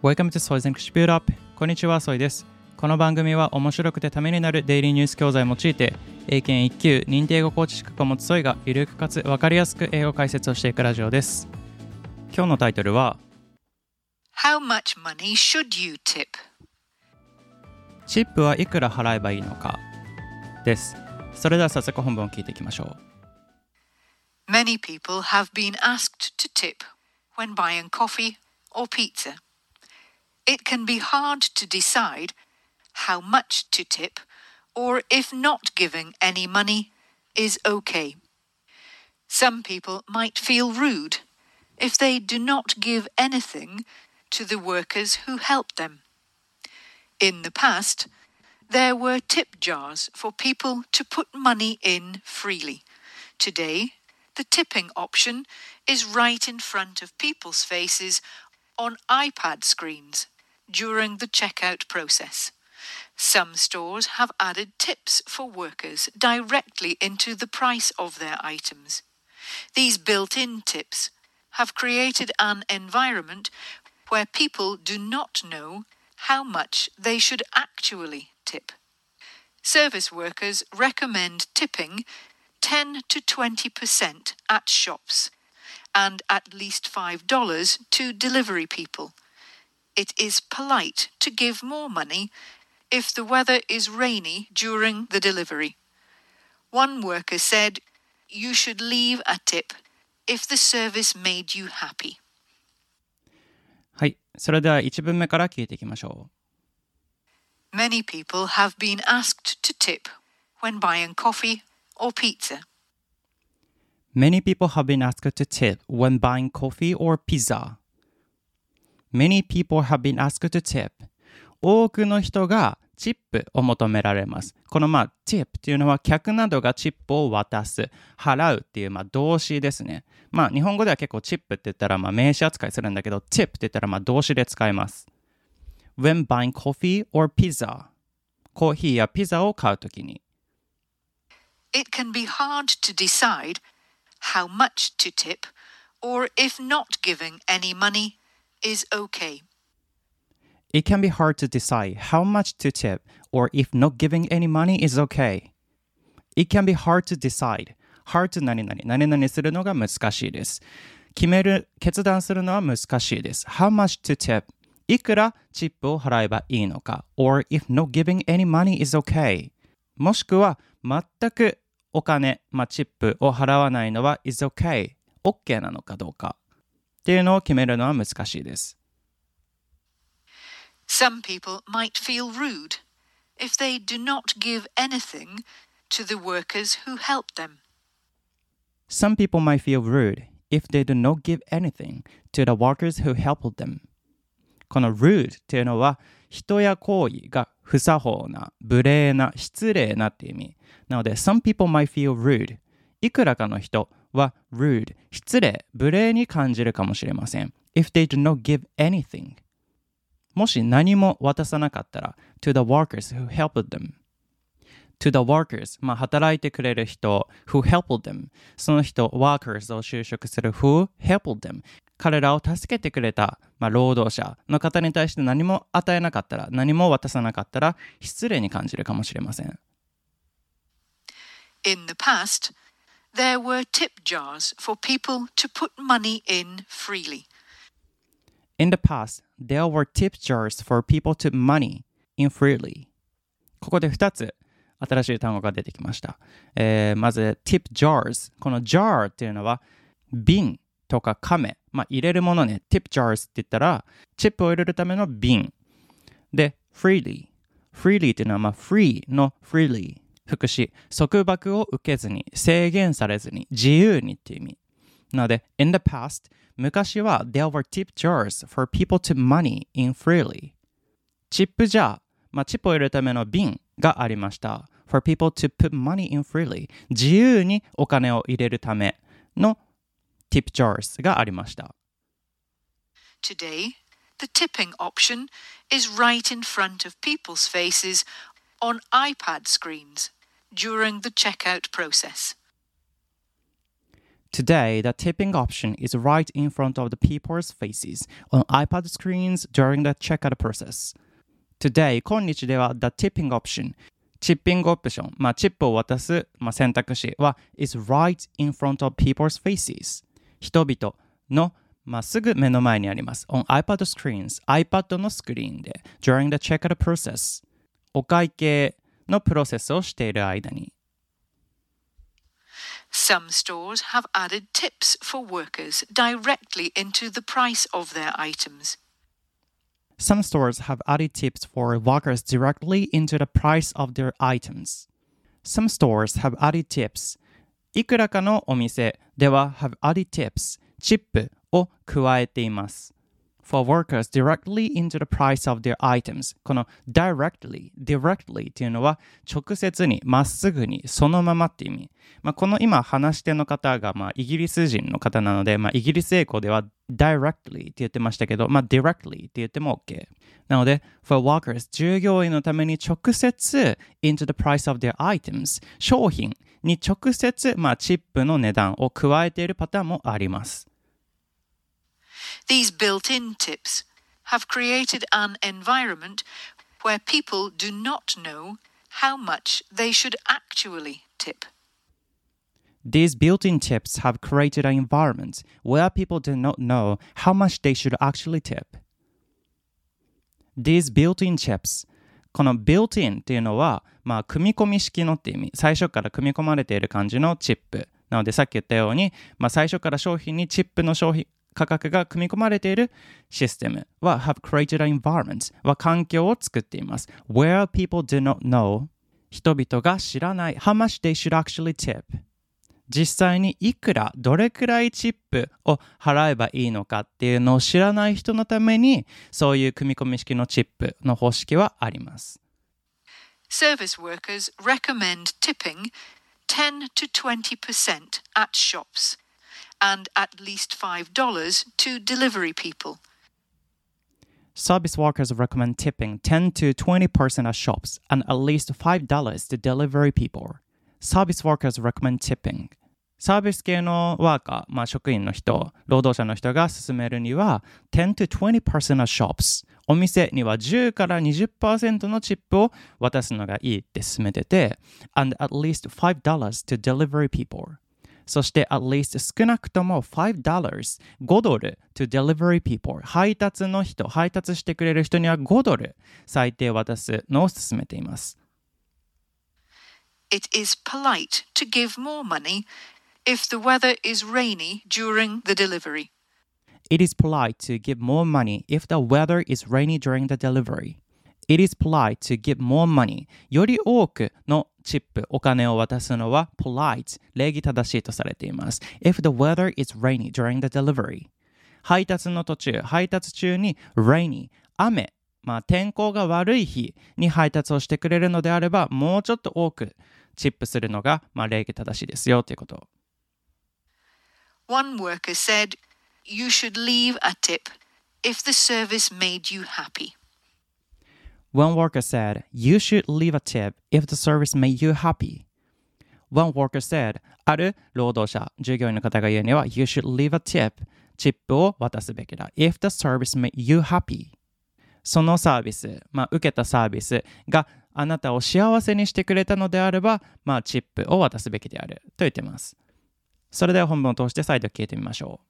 Welcome to Soy's English Build Up。 こんにちは、ソイです。この番組は面白くてためになるデイリーニュース教材を用いて、英検1級認定語コーチ資格を持つソイがゆるくかつ分かりやすく英語解説をしていくラジオです。今日のタイトルは How much money should you tip? チップはいくら払えばいいのかです。それでは早速本文を聞いていきましょう。Many people have been asked to tip when buying coffee or pizza.It can be hard to decide how much to tip or if not giving any money is okay. Some people might feel rude if they do not give anything to the workers who help them. In the past, there were tip jars for people to put money in freely. Today, the tipping option is right in front of people's faces on iPad screens.During the checkout process. Some stores have added tips for workers directly into the price of their items. These built-in tips have created an environment where people do not know how much they should actually tip. Service workers recommend tipping 10 to 20% at shops and at least $5 to delivery people.It is polite to give more money if the weather is rainy during the delivery. One worker said, "You should leave a tip if the service made you happy." はい、それでは1文目から聞いていきましょう。Many people have been asked to tip when buying coffee or pizza. Many people have been asked to tip when buying coffee or pizza.Many people have been asked to tip. 多くの人がチップを求められます。このtip というのは客などがチップを渡す、払うっていう動詞ですね。日本語では結構チップって言ったら名詞扱いするんだけど、tip って言ったら動詞で使います。When buying coffee or pizza. コーヒーやピザを買うときに。It can be hard to decide how much to tip or if not giving any money.is okay. It can be hard to decide how much to tip or if not giving any money is okay. It can be hard to decide. Hard to 何々、何々するのが難しいです。決める、決断するのは難しいです。How much to tip? いくらチップを払えばいいのか or if not giving any money is okay. もしくは全くお金、チップを払わないのは is okay. OK なのかどうか。っていうのを決めるのは難しいです。Some people might feel rude if they do not give anything to the workers who help them. Some people might feel rude if they do not give anything to the workers who help them. この rude っていうのは人や行為が不作法な、無礼な、失礼なって意味。なので some people might feel rude いくらかの人は rude 失礼無礼に感じるかもしれません。 If they do not give anything もし何も渡さなかったら to the workers who helped them to the workers 働いてくれる人 who helped them その人 workers を修飾する who helped them 彼らを助けてくれた、労働者の方に対して何も与えなかったら何も渡さなかったら失礼に感じるかもしれません。 In the past There were tip jars for people to put money in freely. In the past, there were tip jars for people to money in freely. ここで2つ新しい単語が出てきました。まず tip jars。この jar っていうのは瓶とか亀、入れるものね。tip jars って言ったらチップを入れるための瓶。で freely。freely っていうのはfree の freely。副詞、束縛を受けずに、制限されずに、自由にっていう意味。なので、in the past、昔は there were tip jars for people to money in freely。チップジャー、チップを入れるための瓶がありました。for people to put money in freely。自由にお金を入れるための tip jars がありました。Today, the tipping option is right in front of people's faces on iPad screens。During the checkout process. Today, the tipping option is right in front of the people's faces on iPad screens during the checkout process. Today, 今日では the tipping option、チッピングオプション、チップを渡す、選択肢は is right in front of people's faces。人々の、すぐ目の前にあります。on iPad screens、iPad のスクリーンで during the checkout process。お会計のプロセスをしている間に。Some stores have added tips for workers directly into the price of their items. Some stores have added tips for workers directly into the price of their items. Some stores have added tips. いくらかのお店では have added tips チップを加えています。For workers directly into the price of their items. この directly というのは直接に、まっすぐに、そのままって意味。この今話し手の方がイギリス人の方なので、イギリス英語では directly って言ってましたけど、directly って言っても OK。なので、for workers 従業員のために直接 into the price of their items 商品に直接、チップの値段を加えているパターンもあります。These built-in tips have created an environment where people do not know how much they should actually tip. These built-in tips have created an environment where people do not know how much they should actually tip. These built-in tips.この built-in っていうのは、組み込み式のって意味。最初から組み込まれている感じのチップ。なのでさっき言ったように、最初から商品にチップの商品価格が組み込まれているシステムは have created an environment は環境を作っています。Where people do not know 人々が知らない how much they should actually tip 実際にいくらどれくらいチップを払えばいいのかっていうのを知らない人のためにそういう組み込み式のチップの方式はあります。Service workers recommend tipping 10 to 20% at shops.And at least $5 to delivery people. Service workers recommend tipping 10 to 20% at shops and at least $5 to delivery people. Service workers recommend tipping. サービス系のワーカー、職員の人、労働者の人が勧めるには 10 to 20% at shops. お店には10から 20% のチップを渡すのがいいって勧めてて and at least $5 to delivery people.そして at least 少なくとも$5 to delivery people 配達してくれる人には$5最低渡すのを勧めています。It is polite to give more money if the weather is rainy during the delivery. It is polite to give more money if the weather is rainy during the delivery.It is polite to give more money. より多くのチップ、お金を渡すのは polite、礼儀正しいとされています。If the weather is rainy during the delivery. 配達中に rainy、雨、天候が悪い日に配達をしてくれるのであれば、もうちょっと多くチップするのが、礼儀正しいですよということ。One worker said, "You should leave a tip if the service made you happy."One worker said, "You should leave a tip if the service made you happy." One worker said, ある労働者、従業員の方が言うには、You should leave a tip. チップを渡すべきだ。If the service made you happy. そのサービス、受けたサービスがあなたを幸せにしてくれたのであれば、チップを渡すべきである。と言っています。それでは本文を通して再度聞いてみましょ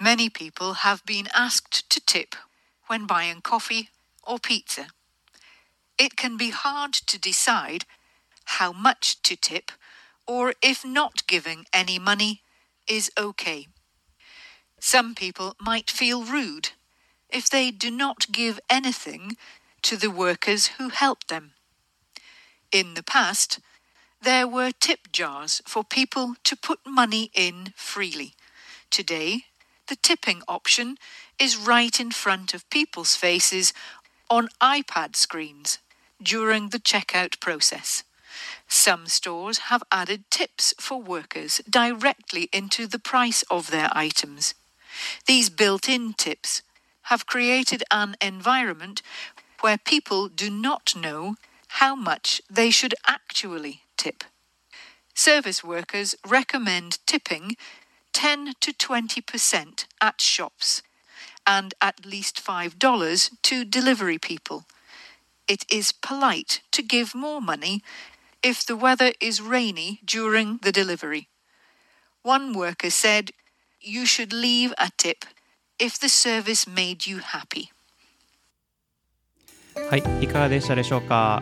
う。Many people have been asked to tip when buying coffee.or pizza. It can be hard to decide how much to tip or if not giving any money is okay. Some people might feel rude if they do not give anything to the workers who help them. In the past, there were tip jars for people to put money in freely. Today, the tipping option is right in front of people's faces on iPad screens during the checkout process. Some stores have added tips for workers directly into the price of their items. These built-in tips have created an environment where people do not know how much they should actually tip. Service workers recommend tipping 10 to 20% at shops and at least $5 to delivery people. It is polite to give more money if the weather is rainy during the delivery. One worker said, "You should leave a tip if the service made you happy." はい、いかがでしたでしょうか。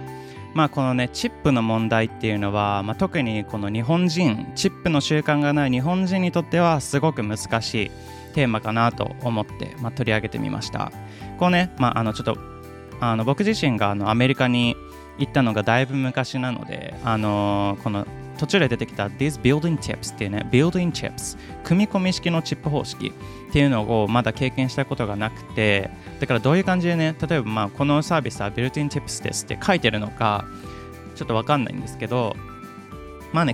このねチップの問題っていうのは、特にこの日本人、チップの習慣がない日本人にとってはすごく難しいテーマかなと思って、取り上げてみました。こうね、ちょっと僕自身がアメリカに行ったのがだいぶ昔なので、この途中で出てきた These Building Tips っていうね、Building Tips 組み込み式のチップ方式っていうのをまだ経験したことがなくて、だからどういう感じでね、例えばこのサービスは Building Tips ですって書いてるのかちょっと分かんないんですけど、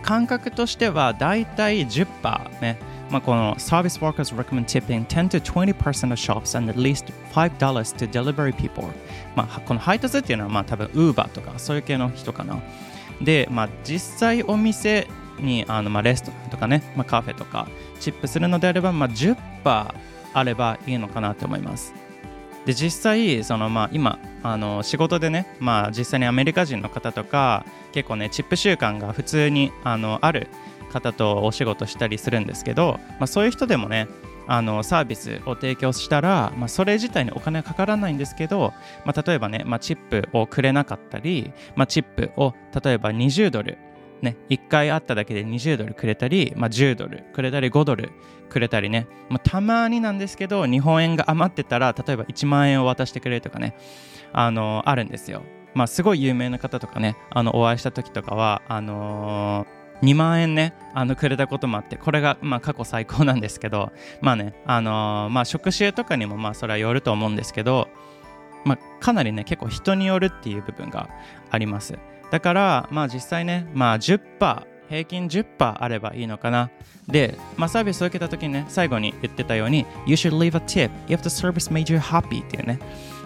感覚としてはだいたい 10% ね、この Service Workers recommend tipping 10 to 20% of shops and at least $5 to delivery people、この配達っていうのは多分 Uber とかそういう系の人かな。で、実際お店にレストランとかね、カフェとかチップするのであれば、10% あればいいのかなと思います。で、実際その今仕事でね、実際にアメリカ人の方とか結構ねチップ習慣が普通にある方とお仕事したりするんですけど、そういう人でもねサービスを提供したら、それ自体にお金はかからないんですけど、例えばね、チップをくれなかったり、チップを例えば$20、ね、1回会っただけで$20くれたり、$10くれたり$5くれたりね、たまになんですけど日本円が余ってたら例えば1万円を渡してくれるとかね、あるんですよ。すごい有名な方とかね、お会いした時とかは2万円ねくれたこともあって、これが過去最高なんですけど、職種とかにもそれはよると思うんですけど、かなりね結構人によるっていう部分があります。だから実際ね、10%、平均 10% あればいいのかな。で、サービスを受けた時にね、最後に言ってたように You should leave a tip if the service made you happy っていうね、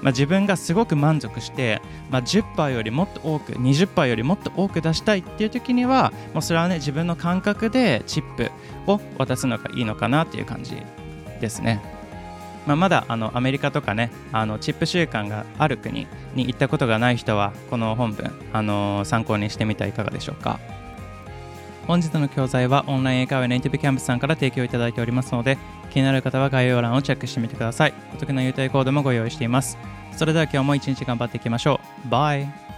自分がすごく満足して、10% よりもっと多く 20% よりもっと多く出したいっていう時には、それはね自分の感覚でチップを渡すのがいいのかなっていう感じですね。まだアメリカとかねチップ習慣がある国に行ったことがない人はこの本文参考にしてみてはいかがでしょうか。本日の教材はオンライン英会話ネイティブキャンプさんから提供いただいておりますので、気になる方は概要欄をチェックしてみてください。お得な優待コードもご用意しています。それでは今日も一日頑張っていきましょう。バイ。